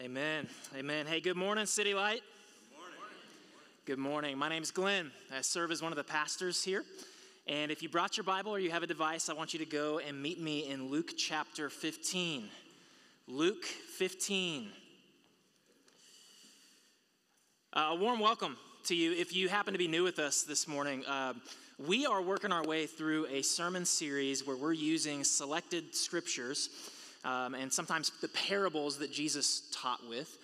Amen. Amen. Hey, good morning, City Light. Good morning. Good morning. My name is Glenn. I serve as one of the pastors here. And if you brought your Bible or you have a device, I want you to go and meet me in Luke chapter 15. Luke 15. A warm welcome to you if you happen to be new with us this morning. We are working our way through a sermon series where we're using selected scriptures and sometimes the parables that Jesus taught with,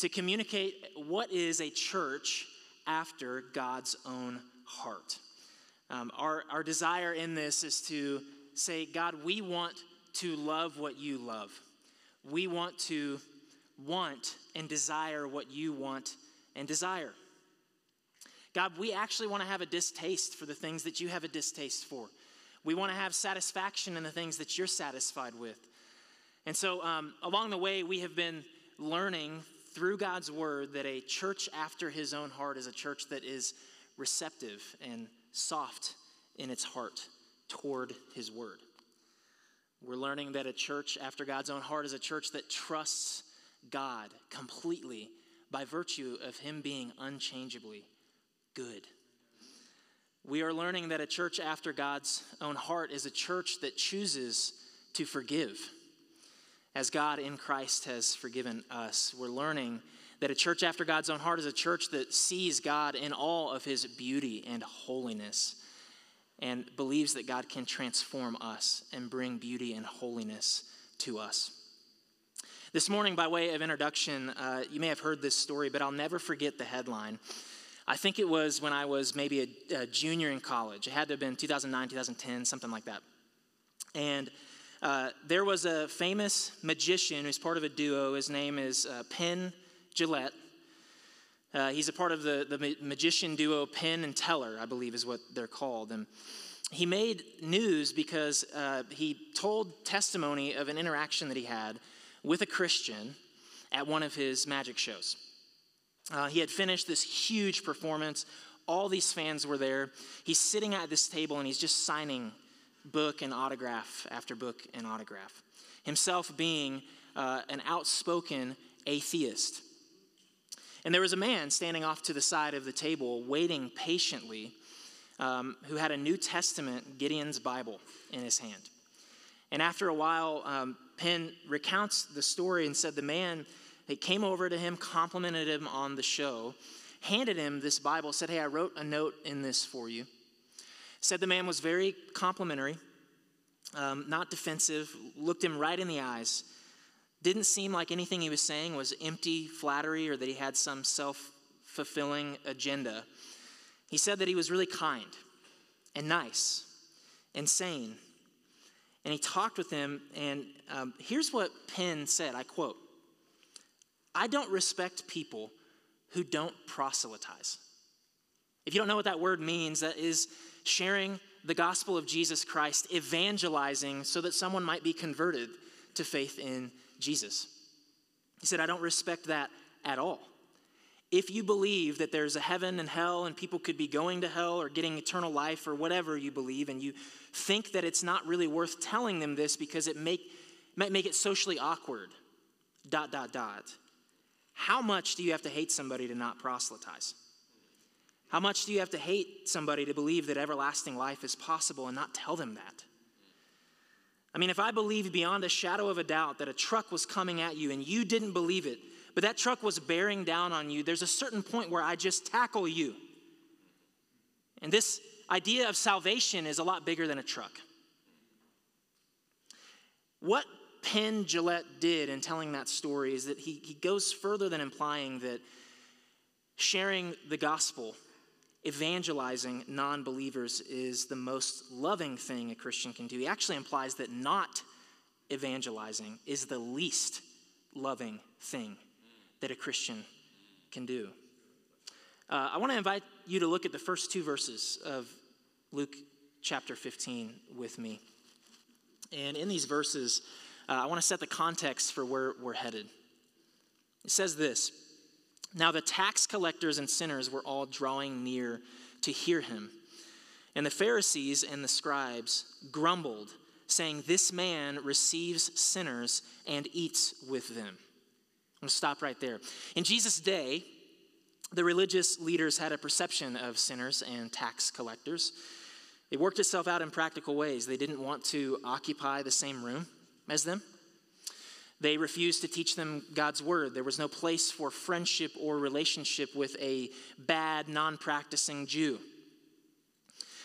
to communicate what is a church after God's own heart. Our desire in this is to say, God, we want to love what you love. We want to want and desire what you want and desire. God, we actually want to have a distaste for the things that you have a distaste for. We want to have satisfaction in the things that you're satisfied with. And so along the way, we have been learning through God's word that a church after his own heart is a church that is receptive and soft in its heart toward his word. We're learning that a church after God's own heart is a church that trusts God completely by virtue of him being unchangeably good. We are learning that a church after God's own heart is a church that chooses to forgive, as God in Christ has forgiven us. We're learning that a church after God's own heart is a church that sees God in all of his beauty and holiness and believes that God can transform us and bring beauty and holiness to us. This morning, by way of introduction, you may have heard this story, but I'll never forget the headline. I think it was when I was maybe a junior in college. It had to have been 2009, 2010, something like that. And there was a famous magician who's part of a duo. His name is Penn Gillette. He's a part of the magician duo Penn and Teller, I believe is what they're called. And he made news because he told testimony of an interaction that he had with a Christian at one of his magic shows. He had finished this huge performance. All these fans were there. He's sitting at this table and he's just signing book and autograph after book and autograph, himself being an outspoken atheist. And there was a man standing off to the side of the table waiting patiently who had a New Testament Gideon's Bible in his hand. And after a while, Penn recounts the story and said the man, he came over to him, complimented him on the show, handed him this Bible, said, hey, I wrote a note in this for you. Said the man was very complimentary, not defensive, looked him right in the eyes. Didn't seem like anything he was saying was empty flattery or that he had some self-fulfilling agenda. He said that he was really kind and nice and sane. And he talked with him, and here's what Penn said, I quote, I don't respect people who don't proselytize. If you don't know what that word means, that is sharing the gospel of Jesus Christ, evangelizing so that someone might be converted to faith in Jesus. He said, I don't respect that at all. If you believe that there's a heaven and hell and people could be going to hell or getting eternal life or whatever you believe, and you think that it's not really worth telling them this because it might make it socially awkward, ... how much do you have to hate somebody to not proselytize? How much do you have to hate somebody to believe that everlasting life is possible and not tell them that? I mean, if I believed beyond a shadow of a doubt that a truck was coming at you and you didn't believe it, but that truck was bearing down on you, there's a certain point where I just tackle you. And this idea of salvation is a lot bigger than a truck. What Penn Gillette did in telling that story is that he goes further than implying that sharing the gospel, evangelizing non-believers is the most loving thing a Christian can do. He actually implies that not evangelizing is the least loving thing that a Christian can do. I want to invite you to look at the first two verses of Luke chapter 15 with me. And in these verses, I want to set the context for where we're headed. It says this, now the tax collectors and sinners were all drawing near to hear him. And the Pharisees and the scribes grumbled, saying, this man receives sinners and eats with them. I'm going to stop right there. In Jesus' day, the religious leaders had a perception of sinners and tax collectors. It worked itself out in practical ways. They didn't want to occupy the same room as them. They refused to teach them God's word. There was no place for friendship or relationship with a bad, non-practicing Jew.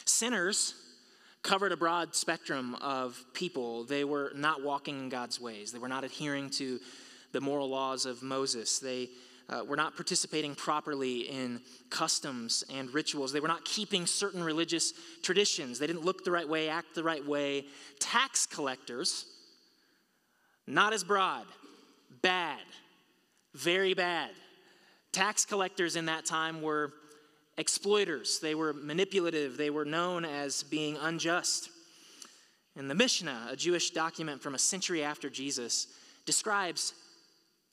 Sinners covered a broad spectrum of people. They were not walking in God's ways. They were not adhering to the moral laws of Moses. They were not participating properly in customs and rituals. They were not keeping certain religious traditions. They didn't look the right way, act the right way. Tax collectors, not as broad, bad, very bad. Tax collectors in that time were exploiters. They were manipulative. They were known as being unjust. And the Mishnah, a Jewish document from a century after Jesus, describes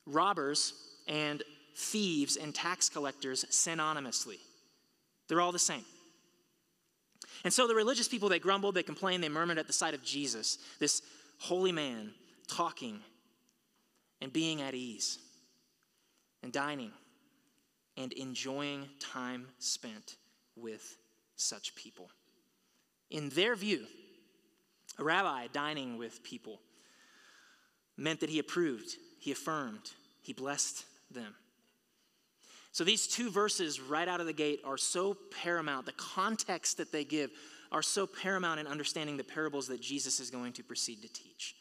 robbers and thieves and tax collectors synonymously. They're all the same. And so the religious people, they grumbled, they complained, they murmured at the sight of Jesus, this holy man talking and being at ease and dining and enjoying time spent with such people. In their view, a rabbi dining with people meant that he approved, he affirmed, he blessed them. So these two verses right out of the gate are so paramount. The context that they give are so paramount in understanding the parables that Jesus is going to proceed to teach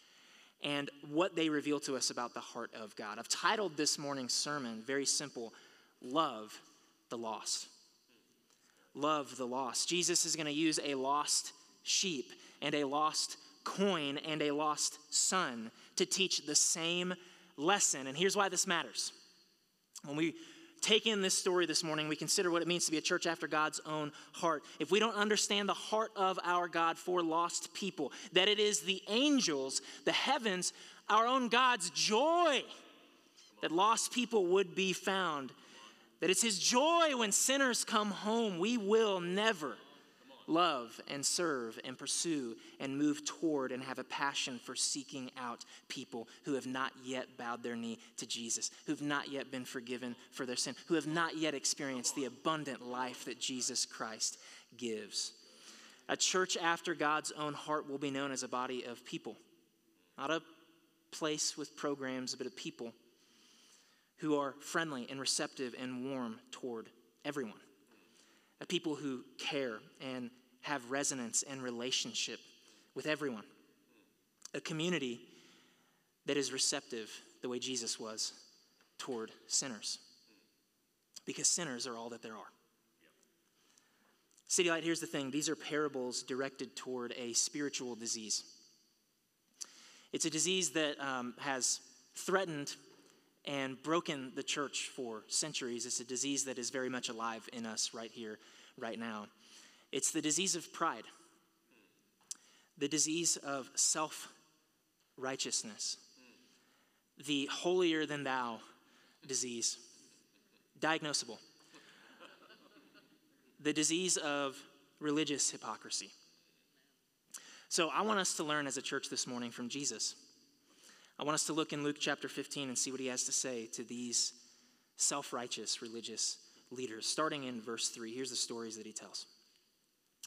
and what they reveal to us about the heart of God. I've titled this morning's sermon, very simple, Love the Lost. Love the lost. Jesus is going to use a lost sheep and a lost coin and a lost son to teach the same lesson. And here's why this matters. When we take in this story this morning, we consider what it means to be a church after God's own heart. If we don't understand the heart of our God for lost people, that it is the angels, the heavens, our own God's joy that lost people would be found, that it's his joy when sinners come home, we will never love and serve and pursue and move toward and have a passion for seeking out people who have not yet bowed their knee to Jesus, who have not yet been forgiven for their sin, who have not yet experienced the abundant life that Jesus Christ gives. A church after God's own heart will be known as a body of people, not a place with programs, but a people who are friendly and receptive and warm toward everyone. A people who care and have resonance and relationship with everyone. A community that is receptive the way Jesus was toward sinners. Because sinners are all that there are. City Light, here's the thing. These are parables directed toward a spiritual disease. It's a disease that has threatened and broken the church for centuries. It's a disease that is very much alive in us right here, right now. It's the disease of pride, the disease of self-righteousness, the holier-than-thou disease, diagnosable, the disease of religious hypocrisy. So I want us to learn as a church this morning from Jesus. I want us to look in Luke chapter 15 and see what he has to say to these self-righteous religious leaders. Starting in verse 3, here's the stories that he tells.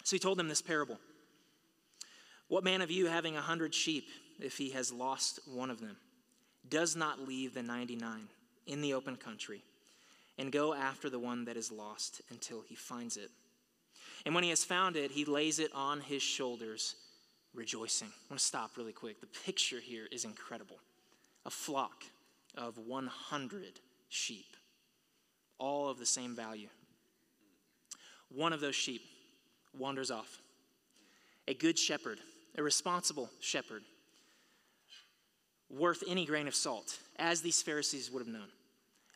So he told them this parable. What man of you having 100 sheep, if he has lost one of them, does not leave the 99 in the open country and go after the one that is lost until he finds it? And when he has found it, he lays it on his shoulders, rejoicing. I want to stop really quick. The picture here is incredible. A flock of 100 sheep, all of the same value. One of those sheep wanders off. A good shepherd, a responsible shepherd, worth any grain of salt, as these Pharisees would have known,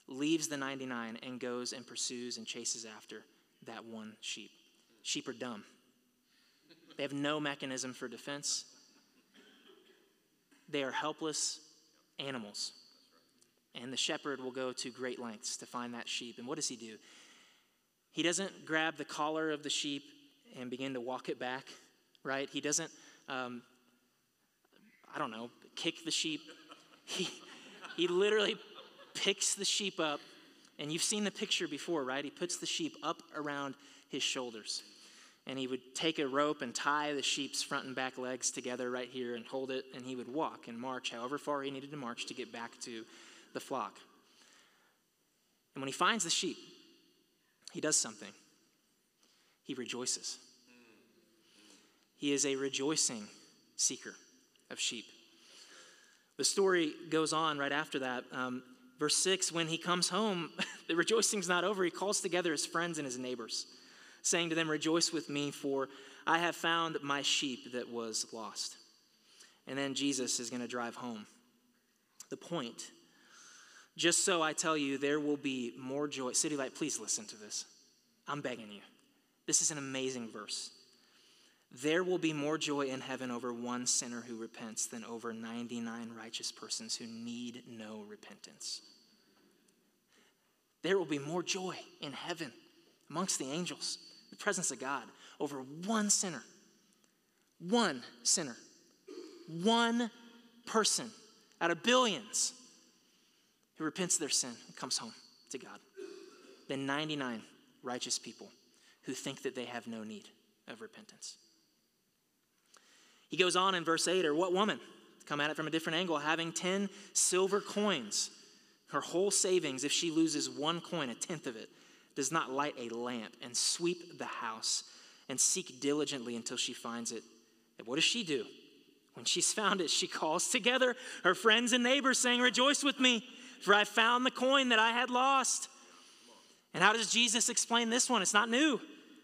leaves the 99 and goes and pursues and chases after that one sheep. Sheep are dumb. They have no mechanism for defense. They are helpless animals. And the shepherd will go to great lengths to find that sheep. And what does he do? He doesn't grab the collar of the sheep and begin to walk it back, right? He doesn't, kick the sheep. He literally picks the sheep up, and you've seen the picture before, right? He puts the sheep up around his shoulders, and he would take a rope and tie the sheep's front and back legs together right here and hold it, and he would walk and march however far he needed to march to get back to the flock. And when he finds the sheep, he does something. He rejoices. He is a rejoicing seeker of sheep. The story goes on right after that. Verse 6, when he comes home, the rejoicing's not over. He calls together his friends and his neighbors, saying to them, "Rejoice with me, for I have found my sheep that was lost." And then Jesus is going to drive home the point. Just so I tell you, there will be more joy. City Light, please listen to this. I'm begging you. This is an amazing verse. There will be more joy in heaven over one sinner who repents than over 99 righteous persons who need no repentance. There will be more joy in heaven amongst the angels, the presence of God, over one sinner. One sinner. One person out of billions who repents of their sin and comes home to God than 99 righteous people who think that they have no need of repentance. He goes on in verse 8, "Or what woman, to come at it from a different angle, having 10 silver coins, her whole savings, if she loses one coin, a tenth of it, does not light a lamp and sweep the house and seek diligently until she finds it? And what does she do? When she's found it, she calls together her friends and neighbors, saying, 'Rejoice with me, for I found the coin that I had lost.'" And how does Jesus explain this one? It's not new.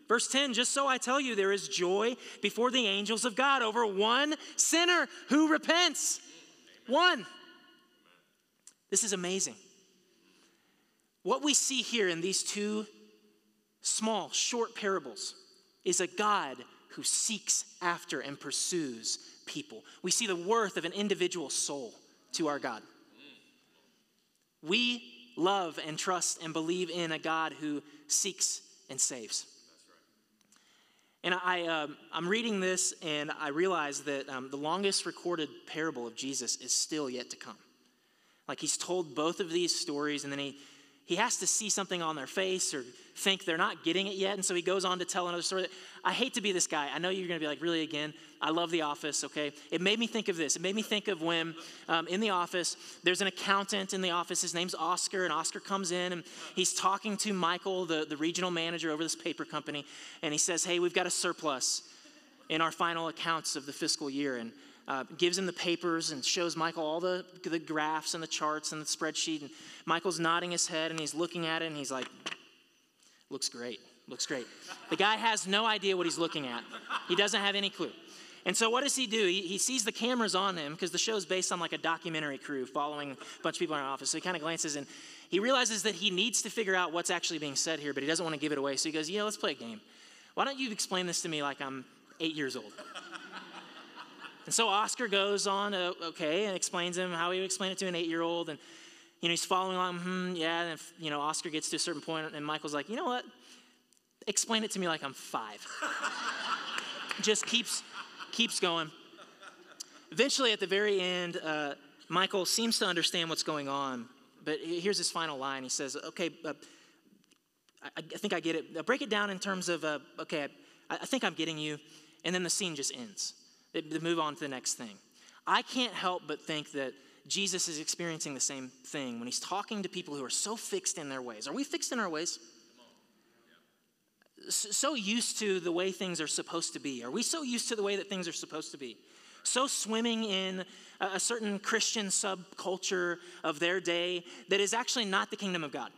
Verse 10, "Just so I tell you, there is joy before the angels of God over one sinner who repents." One. This is amazing. What we see here in these two small, short parables is a God who seeks after and pursues people. We see the worth of an individual soul to our God. We love and trust and believe in a God who seeks and saves. And I'm reading this, and I realize that the longest recorded parable of Jesus is still yet to come. Like, he's told both of these stories, and then he has to see something on their face or think they're not getting it yet, and so he goes on to tell another story. I hate to be this guy. I know you're going to be like, really, again? I love The Office, okay? It made me think of this. It made me think of when in The Office, there's an accountant in the office. His name's Oscar, and Oscar comes in, and he's talking to Michael, the regional manager over this paper company, and he says, "Hey, we've got a surplus in our final accounts of the fiscal year," and gives him the papers and shows Michael all the graphs and the charts and the spreadsheet, and Michael's nodding his head, and he's looking at it, and he's like, "Looks great, looks great." The guy has no idea what he's looking at. He doesn't have any clue. And so what does he do? He sees the cameras on him, because the show's based on like a documentary crew following a bunch of people in an office. So he kind of glances, and he realizes that he needs to figure out what's actually being said here, but he doesn't want to give it away. So he goes, "Let's play a game. Why don't you explain this to me like I'm 8 years old?" And so Oscar goes on, and explains him how he would explain it to an 8-year-old. And, he's following along, and if, Oscar gets to a certain point, and Michael's like, "You know what? Explain it to me like I'm 5. Just keeps going. Eventually, at the very end, Michael seems to understand what's going on. But here's his final line. He says, "Okay, I think I get it. Break it down in terms of, I think I'm getting you." And then the scene just ends. They move on to the next thing. I can't help but think that Jesus is experiencing the same thing when he's talking to people who are so fixed in their ways. Are we fixed in our ways? So used to the way things are supposed to be. Are we so used to the way that things are supposed to be? So swimming in a certain Christian subculture of their day that is actually not the kingdom of God.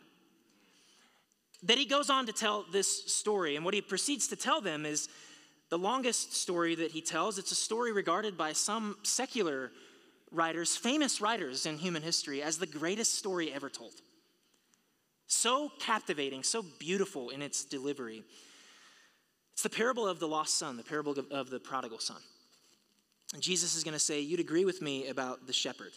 That he goes on to tell this story. And what he proceeds to tell them is the longest story that he tells. It's a story regarded by some secular writers, famous writers in human history, as the greatest story ever told. So captivating, so beautiful in its delivery. It's the parable of the lost son, the parable of the prodigal son. And Jesus is going to say, you'd agree with me about the shepherd.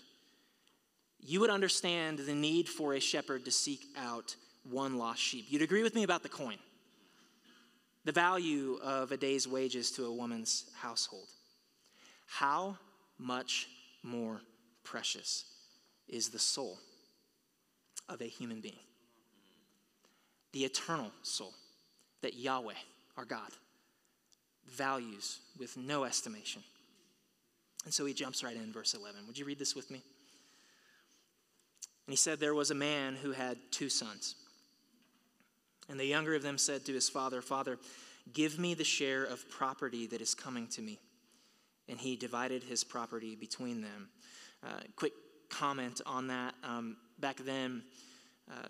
You would understand the need for a shepherd to seek out one lost sheep. You'd agree with me about the coin. The value of a day's wages to a woman's household. How much more precious is the soul of a human being. The eternal soul that Yahweh, our God, values with no estimation. And so he jumps right in, verse 11. Would you read this with me? And he said, there was a man who had 2 sons. And the younger of them said to his father, Father, give me the share of property that is coming to me. And he divided his property between them. Quick comment on that. Back then,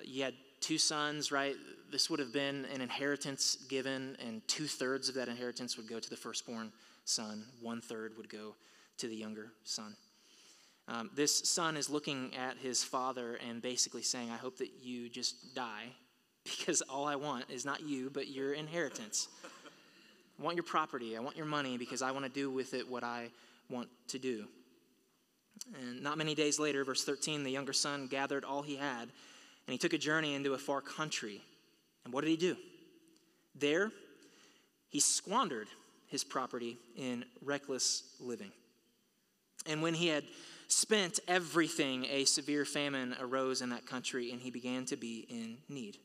you had 2 sons, right? This would have been an inheritance given, and 2/3 of that inheritance would go to the firstborn son. 1/3 would go to the younger son. This son is looking at his father and basically saying, I hope that you just die, because all I want is not you, but your inheritance. I want your property. I want your money, because I want to do with it what I want to do. And not many days later, verse 13, the younger son gathered all he had, and he took a journey into a far country. And what did he do? There, he squandered his property in reckless living. And when he had spent everything, a severe famine arose in that country, and he began to be in need.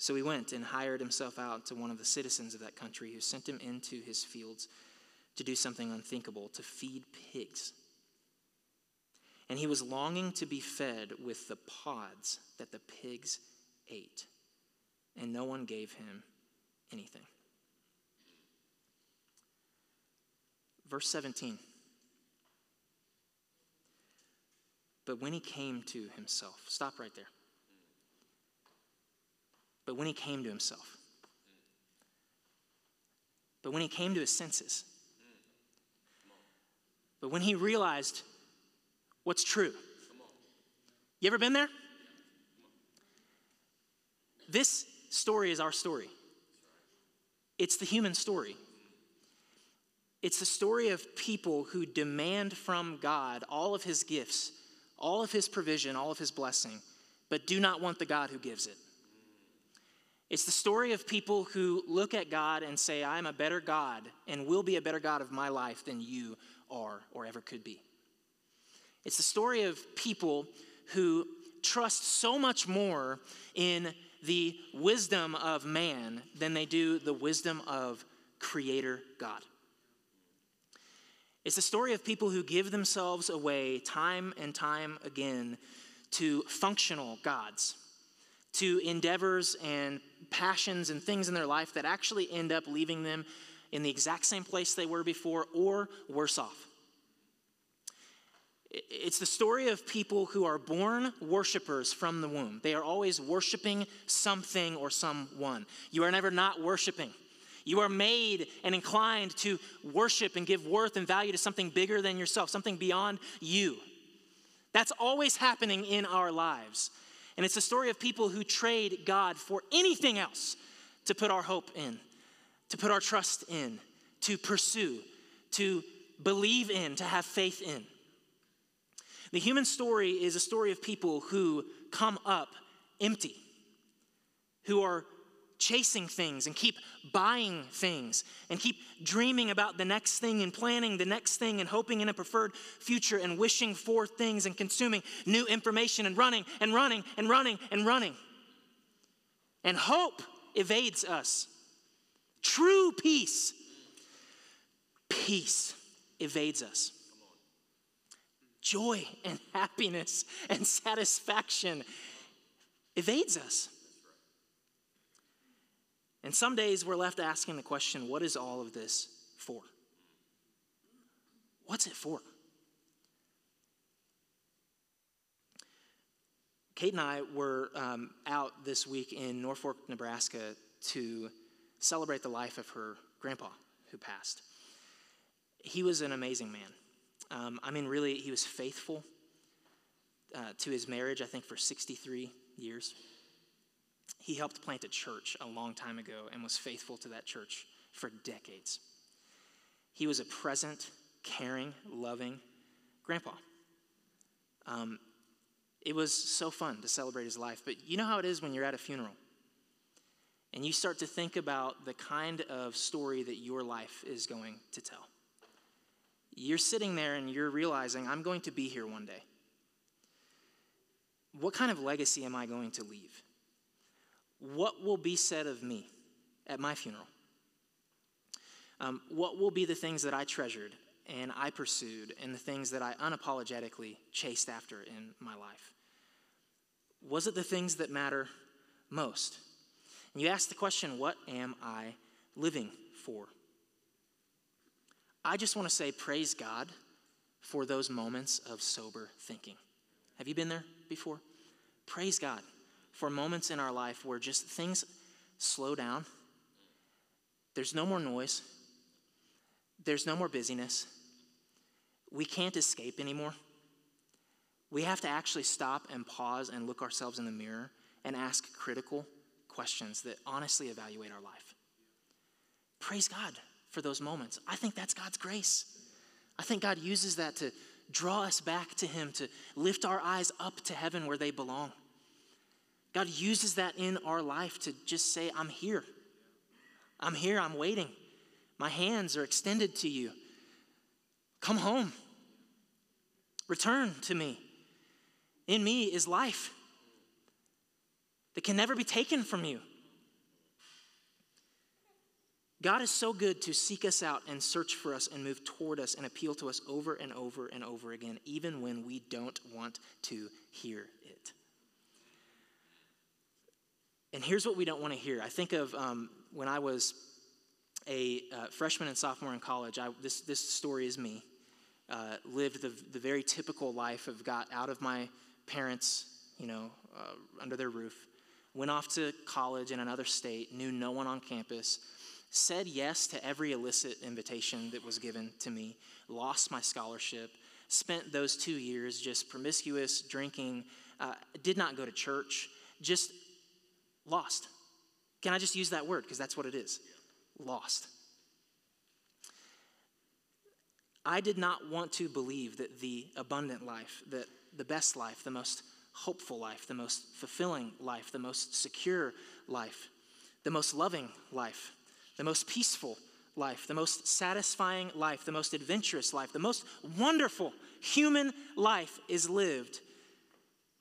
So he went and hired himself out to one of the citizens of that country, who sent him into his fields to do something unthinkable, to feed pigs. And he was longing to be fed with the pods that the pigs ate, and no one gave him anything. Verse 17. But when he came to himself, stop right there. But when he came to himself, but when he came to his senses, but when he realized what's true. You ever been there? This story is our story. It's the human story. It's the story of people who demand from God all of his gifts, all of his provision, all of his blessing, but do not want the God who gives it. It's the story of people who look at God and say, I'm a better God and will be a better God of my life than you are or ever could be. It's the story of people who trust so much more in the wisdom of man than they do the wisdom of Creator God. It's the story of people who give themselves away time and time again to functional gods, to endeavors and passions and things in their life that actually end up leaving them in the exact same place they were before or worse off. It's the story of people who are born worshipers from the womb. They are always worshiping something or someone. You are never not worshiping. You are made and inclined to worship and give worth and value to something bigger than yourself, something beyond you. That's always happening in our lives. And it's the story of people who trade God for anything else to put our hope in, to put our trust in, to pursue, to believe in, to have faith in. The human story is a story of people who come up empty, who are chasing things and keep buying things and keep dreaming about the next thing and planning the next thing and hoping in a preferred future and wishing for things and consuming new information and running. And hope evades us. True peace. Peace evades us. Joy and happiness and satisfaction evades us. And some days we're left asking the question, what is all of this for? What's it for? Kate and I were out this week in Norfolk, Nebraska to celebrate the life of her grandpa who passed. He was an amazing man. Really, he was faithful to his marriage, I think, for 63 years. He helped plant a church a long time ago and was faithful to that church for decades. He was a present, caring, loving grandpa. It was so fun to celebrate his life, but you know how it is when you're at a funeral and you start to think about the kind of story that your life is going to tell. You're sitting there and you're realizing, I'm going to be here one day. what kind of legacy am I going to leave? What will be said of me at my funeral? What will be the things that I treasured and I pursued and the things that I unapologetically chased after in my life? Was it the things that matter most? And you ask the question, what am I living for? I just want to say praise God for those moments of sober thinking. Have you been there before? Praise God for moments in our life where just things slow down. There's no more noise. There's no more busyness. We can't escape anymore. We have to actually stop and pause and look ourselves in the mirror and ask critical questions that honestly evaluate our life. Praise God for those moments. I think that's God's grace. I think God uses that to draw us back to him, to lift our eyes up to heaven where they belong. God uses that in our life to just say, I'm here. I'm here. I'm waiting. My hands are extended to you. Come home. Return to me. In me is life that can never be taken from you. God is so good to seek us out and search for us and move toward us and appeal to us over and over and over again, even when we don't want to hear it. And here's what we don't want to hear. I think of when I was a freshman and sophomore in college, this story is me. Lived the very typical life of got out of my parents, under their roof, went off to college in another state, knew no one on campus, said yes to every illicit invitation that was given to me, lost my scholarship, spent those 2 years just promiscuous, drinking, did not go to church, just lost. Can I just use that word? Because that's what it is. Lost. I did not want to believe that the abundant life, that the best life, the most hopeful life, the most fulfilling life, the most secure life, the most loving life, the most peaceful life, the most satisfying life, the most adventurous life, the most wonderful human life is lived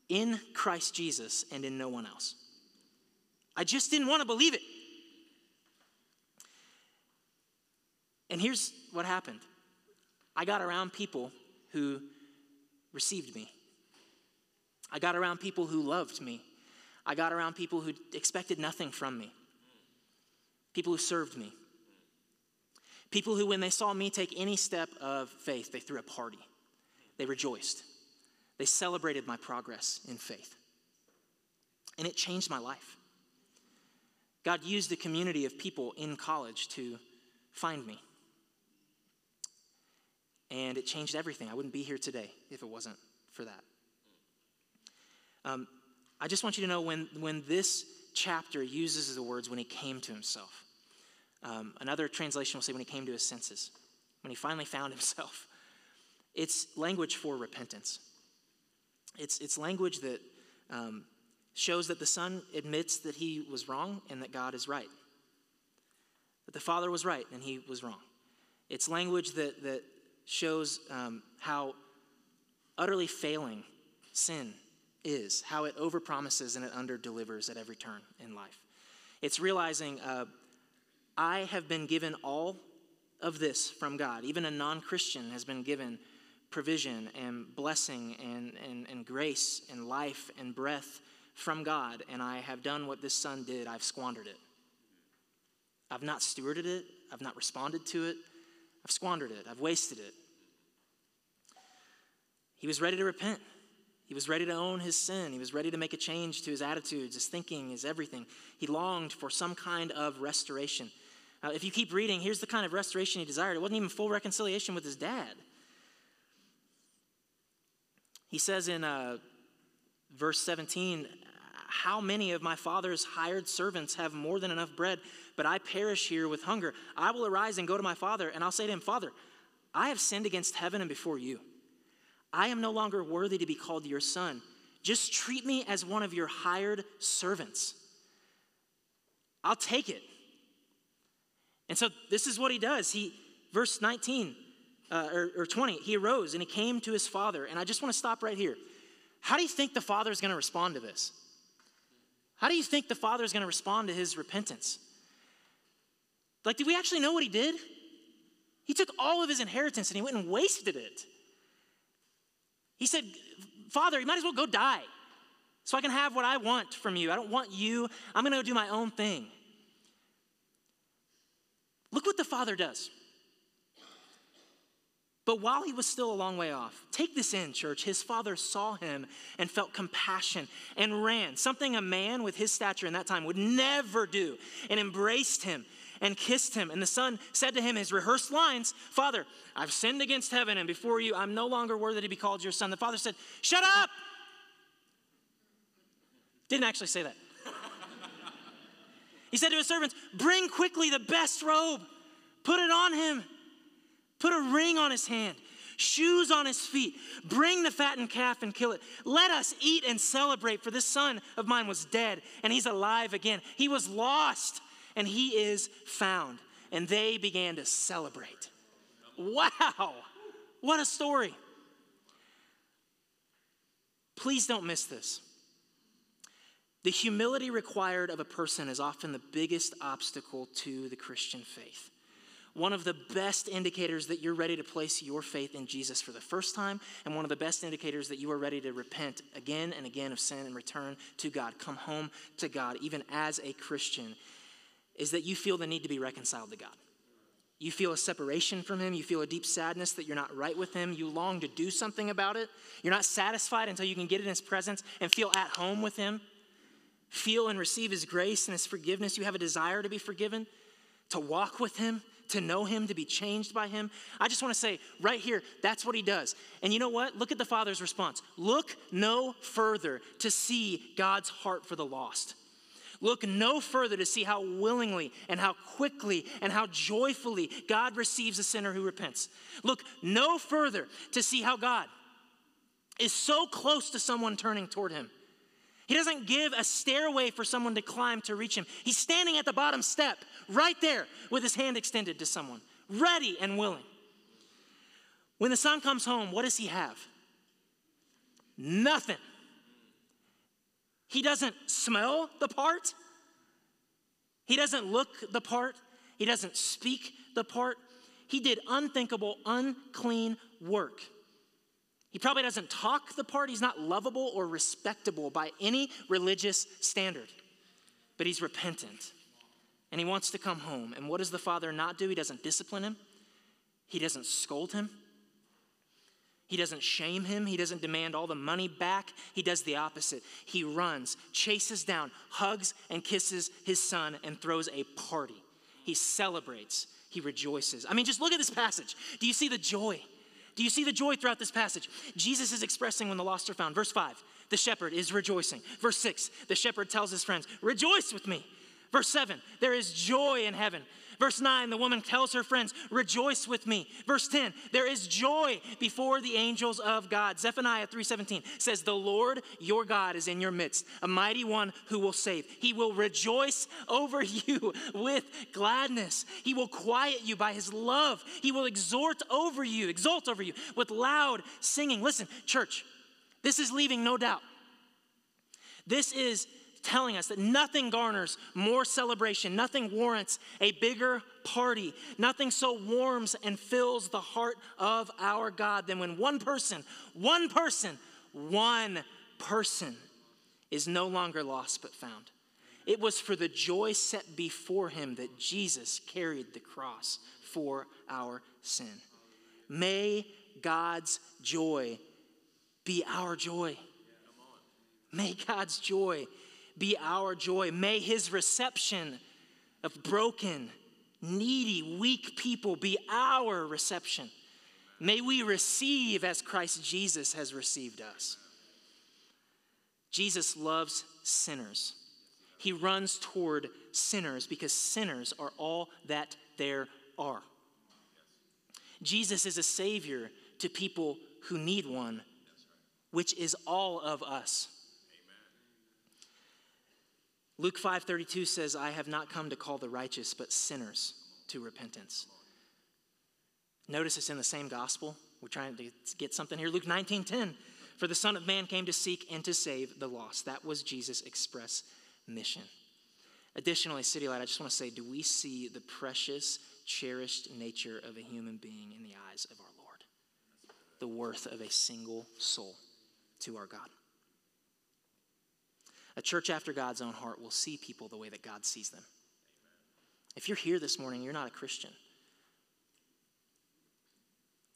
in Christ Jesus and in no one else. I just didn't want to believe it. And here's what happened. I got around people who received me. I got around people who loved me. I got around people who expected nothing from me. People who served me. People who, when they saw me take any step of faith, they threw a party. They rejoiced. They celebrated my progress in faith. And it changed my life. God used a community of people in college to find me. And it changed everything. I wouldn't be here today if it wasn't for that. I just want you to know when this chapter uses the words, when he came to himself. Another translation will say when he came to his senses, when he finally found himself. It's language for repentance. It's language that shows that the son admits that he was wrong and that God is right. That the father was right and he was wrong. It's language that shows how utterly failing sin is, how it overpromises and it underdelivers at every turn in life. It's realizing I have been given all of this from God. Even a non-Christian has been given provision and blessing and grace and life and breath from God, and I have done what this son did. I've squandered it. I've not stewarded it. I've not responded to it. I've squandered it. I've wasted it. He was ready to repent. He was ready to own his sin. He was ready to make a change to his attitudes, his thinking, his everything. He longed for some kind of restoration. If you keep reading, here's the kind of restoration he desired. It wasn't even full reconciliation with his dad. He says in verse 17, how many of my father's hired servants have more than enough bread, but I perish here with hunger? I will arise and go to my father, and I'll say to him, Father, I have sinned against heaven and before you. I am no longer worthy to be called your son. Just treat me as one of your hired servants. I'll take it. And so this is what he does. Verse 19 or 20, he arose and he came to his father. And I just want to stop right here. How do you think the father is going to respond to this? How do you think the father is going to respond to his repentance? Like, did we actually know what he did? He took all of his inheritance and he went and wasted it. He said, Father, you might as well go die so I can have what I want from you. I don't want you. I'm going to go do my own thing. Look what the father does. But while he was still a long way off, take this in, church, his father saw him and felt compassion and ran, something a man with his stature in that time would never do, and embraced him and kissed him. And the son said to him his rehearsed lines, Father, I've sinned against heaven and before you. I'm no longer worthy to be called your son. The father said, shut up. Didn't actually say that. He said to his servants, bring quickly the best robe, put it on him. Put a ring on his hand, shoes on his feet. Bring the fattened calf and kill it. Let us eat and celebrate, for this son of mine was dead, and he's alive again. He was lost, and he is found. And they began to celebrate. Wow, what a story. Please don't miss this. The humility required of a person is often the biggest obstacle to the Christian faith. One of the best indicators that you're ready to place your faith in Jesus for the first time, and one of the best indicators that you are ready to repent again and again of sin and return to God, come home to God, even as a Christian, is that you feel the need to be reconciled to God. You feel a separation from him. You feel a deep sadness that you're not right with him. You long to do something about it. You're not satisfied until you can get in his presence and feel at home with him. Feel and receive his grace and his forgiveness. You have a desire to be forgiven, to walk with him, to know him, to be changed by him. I just want to say right here, that's what he does. And you know what? Look at the father's response. Look no further to see God's heart for the lost. Look no further to see how willingly and how quickly and how joyfully God receives a sinner who repents. Look no further to see how God is so close to someone turning toward him. He doesn't give a stairway for someone to climb to reach him. He's standing at the bottom step, right there, with his hand extended to someone, ready and willing. When the son comes home, what does he have? Nothing. He doesn't smell the part. He doesn't look the part. He doesn't speak the part. He did unthinkable, unclean work. He probably doesn't talk the part. He's not lovable or respectable by any religious standard. But he's repentant. And he wants to come home. And what does the father not do? He doesn't discipline him. He doesn't scold him. He doesn't shame him. He doesn't demand all the money back. He does the opposite. He runs, chases down, hugs and kisses his son, and throws a party. He celebrates. He rejoices. I mean, just look at this passage. Do you see the joy? Do you see the joy throughout this passage? Jesus is expressing when the lost are found. Verse 5, the shepherd is rejoicing. Verse 6, the shepherd tells his friends, rejoice with me. Verse 7, there is joy in heaven. Verse 9, the woman tells her friends, rejoice with me. Verse 10, there is joy before the angels of God. Zephaniah 3:17 says, the Lord your God is in your midst, a mighty one who will save. He will rejoice over you with gladness. He will quiet you by his love. He will exult over you with loud singing. Listen, church, this is leaving no doubt. This is telling us that nothing garners more celebration, nothing warrants a bigger party, nothing so warms and fills the heart of our God than when one person is no longer lost but found. It was for the joy set before him that Jesus carried the cross for our sin. May God's joy be our joy. May God's joy be our joy. May his reception of broken, needy, weak people be our reception. May we receive as Christ Jesus has received us. Jesus loves sinners. He runs toward sinners because sinners are all that there are. Jesus is a savior to people who need one, which is all of us. Luke 5:32 says, I have not come to call the righteous, but sinners to repentance. Notice it's in the same gospel. We're trying to get something here. Luke 19:10 For the Son of Man came to seek and to save the lost. That was Jesus' express mission. Additionally, City Light, I just want to say, do we see the precious, cherished nature of a human being in the eyes of our Lord? The worth of a single soul to our God. A church after God's own heart will see people the way that God sees them. If you're here this morning, you're not a Christian.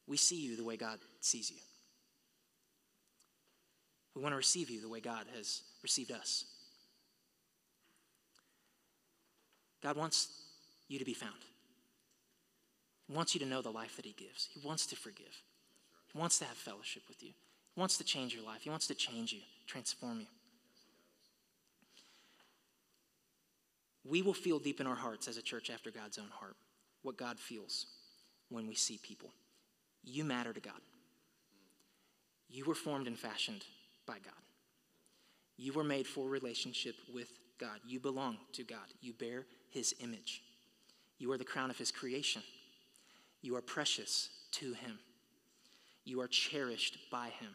We see you the way God sees you. We want to receive you the way God has received us. God wants you to be found. He wants you to know the life that he gives. He wants to forgive. He wants to have fellowship with you. He wants to change your life. He wants to change you, transform you. We will feel deep in our hearts as a church after God's own heart what God feels when we see people. You matter to God. You were formed and fashioned by God. You were made for relationship with God. You belong to God. You bear his image. You are the crown of his creation. You are precious to him. You are cherished by him.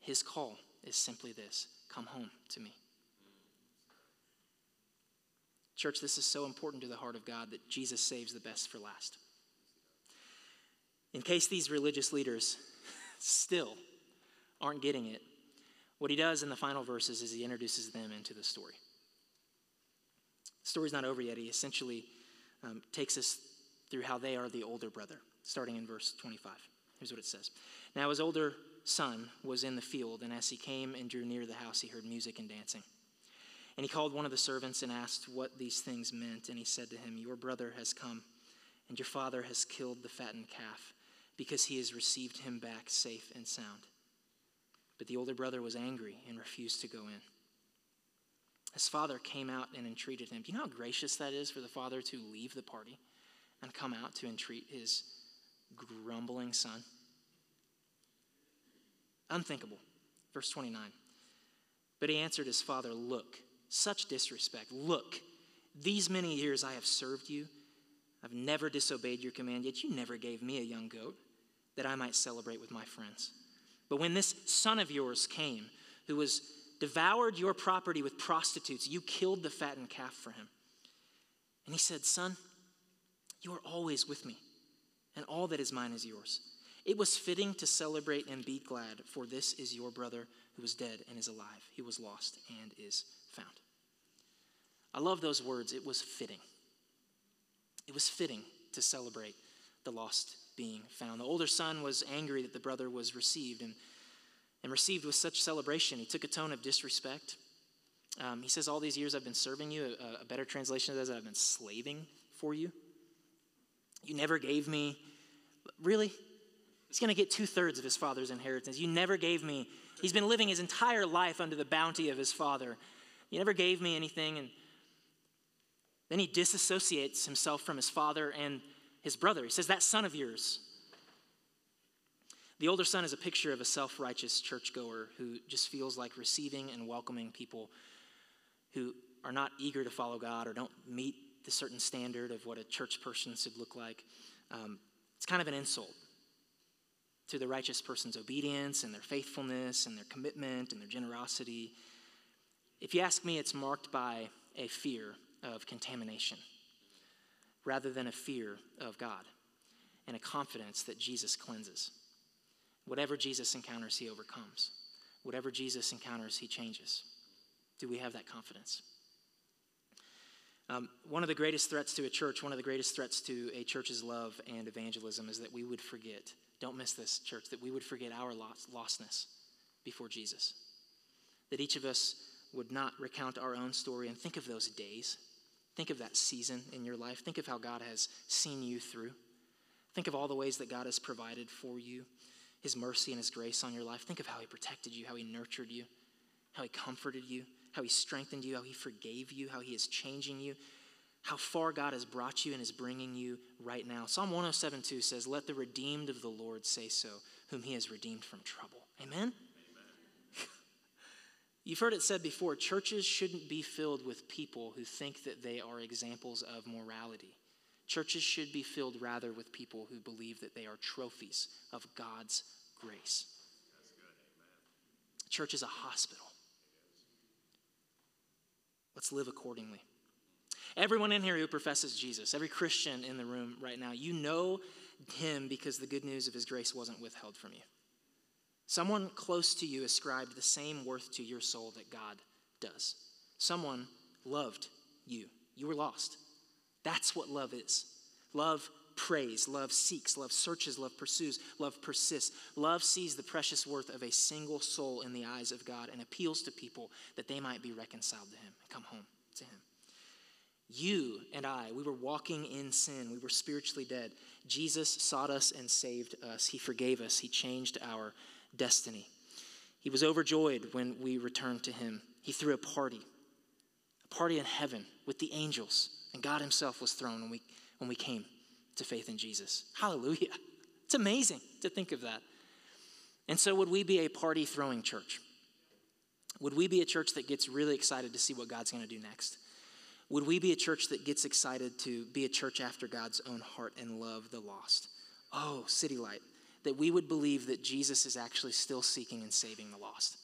His call is simply this: come home to me. Church, this is so important to the heart of God that Jesus saves the best for last. In case these religious leaders still aren't getting it, what he does in the final verses is he introduces them into the story. The story's not over yet. He essentially takes us through how they are the older brother, starting in verse 25. Here's what it says. Now his older son was in the field, and as he came and drew near the house, he heard music and dancing. And he called one of the servants and asked what these things meant. And he said to him, your brother has come, and your father has killed the fattened calf, because he has received him back safe and sound. But the older brother was angry and refused to go in. His father came out and entreated him. Do you know how gracious that is for the father to leave the party and come out to entreat his grumbling son? Unthinkable. Verse 29. But he answered his father, look, such disrespect. Look, these many years I have served you. I've never disobeyed your command, yet you never gave me a young goat that I might celebrate with my friends. But when this son of yours came, who was devoured your property with prostitutes, you killed the fattened calf for him. And he said, son, you are always with me, and all that is mine is yours. It was fitting to celebrate and be glad, for this is your brother who was dead and is alive. He was lost and is found. I love those words. It was fitting. It was fitting to celebrate the lost being found. The older son was angry that the brother was received and received with such celebration. He took a tone of disrespect. He says, all these years I've been serving you. A better translation says that I've been slaving for you. You never gave me, really? He's going to get 2/3 of his father's inheritance. You never gave me. He's been living his entire life under the bounty of his father. You never gave me anything. And then he disassociates himself from his father and his brother. He says, that son of yours. The older son is a picture of a self-righteous churchgoer who just feels like receiving and welcoming people who are not eager to follow God or don't meet the certain standard of what a church person should look like. It's kind of an insult to the righteous person's obedience and their faithfulness and their commitment and their generosity. If you ask me, it's marked by a fear of contamination rather than a fear of God and a confidence that Jesus cleanses. Whatever Jesus encounters, he overcomes. Whatever Jesus encounters, he changes. Do we have that confidence? One of the greatest threats to a church, one of the greatest threats to a church's love and evangelism is that we would forget, don't miss this, church, that we would forget our lostness before Jesus. That each of us would not recount our own story and think of those days. Think of that season in your life. Think of how God has seen you through. Think of all the ways that God has provided for you, his mercy and his grace on your life. Think of how he protected you, how he nurtured you, how he comforted you, how he strengthened you, how he forgave you, how he is changing you, how far God has brought you and is bringing you right now. Psalm 107:2 says, let the redeemed of the Lord say so, whom he has redeemed from trouble. Amen? You've heard it said before, churches shouldn't be filled with people who think that they are examples of morality. Churches should be filled rather with people who believe that they are trophies of God's grace. That's good, amen. The church is a hospital. Let's live accordingly. Everyone in here who professes Jesus, every Christian in the room right now, you know him because the good news of his grace wasn't withheld from you. Someone close to you ascribed the same worth to your soul that God does. Someone loved you. You were lost. That's what love is. Love prays, love seeks, love searches, love pursues, love persists. Love sees the precious worth of a single soul in the eyes of God and appeals to people that they might be reconciled to him and come home to him. You and I, we were walking in sin. We were spiritually dead. Jesus sought us and saved us. He forgave us. He changed our destiny. He was overjoyed when we returned to him. He threw a party in heaven with the angels, and God himself was thrown when we came to faith in Jesus. Hallelujah. It's amazing to think of that. And so would we be a party-throwing church? Would we be a church that gets really excited to see what God's going to do next? Would we be a church that gets excited to be a church after God's own heart and love the lost? Oh, City Light, that we would believe that Jesus is actually still seeking and saving the lost,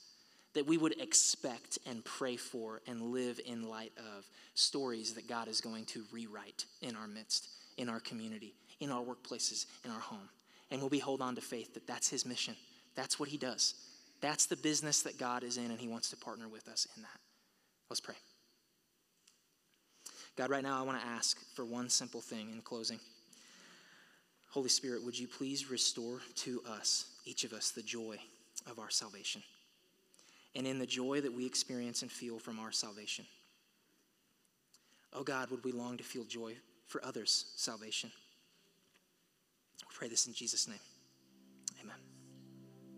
that we would expect and pray for and live in light of stories that God is going to rewrite in our midst, in our community, in our workplaces, in our home. And will we hold on to faith that that's his mission? That's what he does. That's the business that God is in, and he wants to partner with us in that. Let's pray. God, right now I want to ask for one simple thing in closing. Holy Spirit, would you please restore to us, each of us, the joy of our salvation? And in the joy that we experience and feel from our salvation, oh God, would we long to feel joy for others' salvation? We pray this in Jesus' name.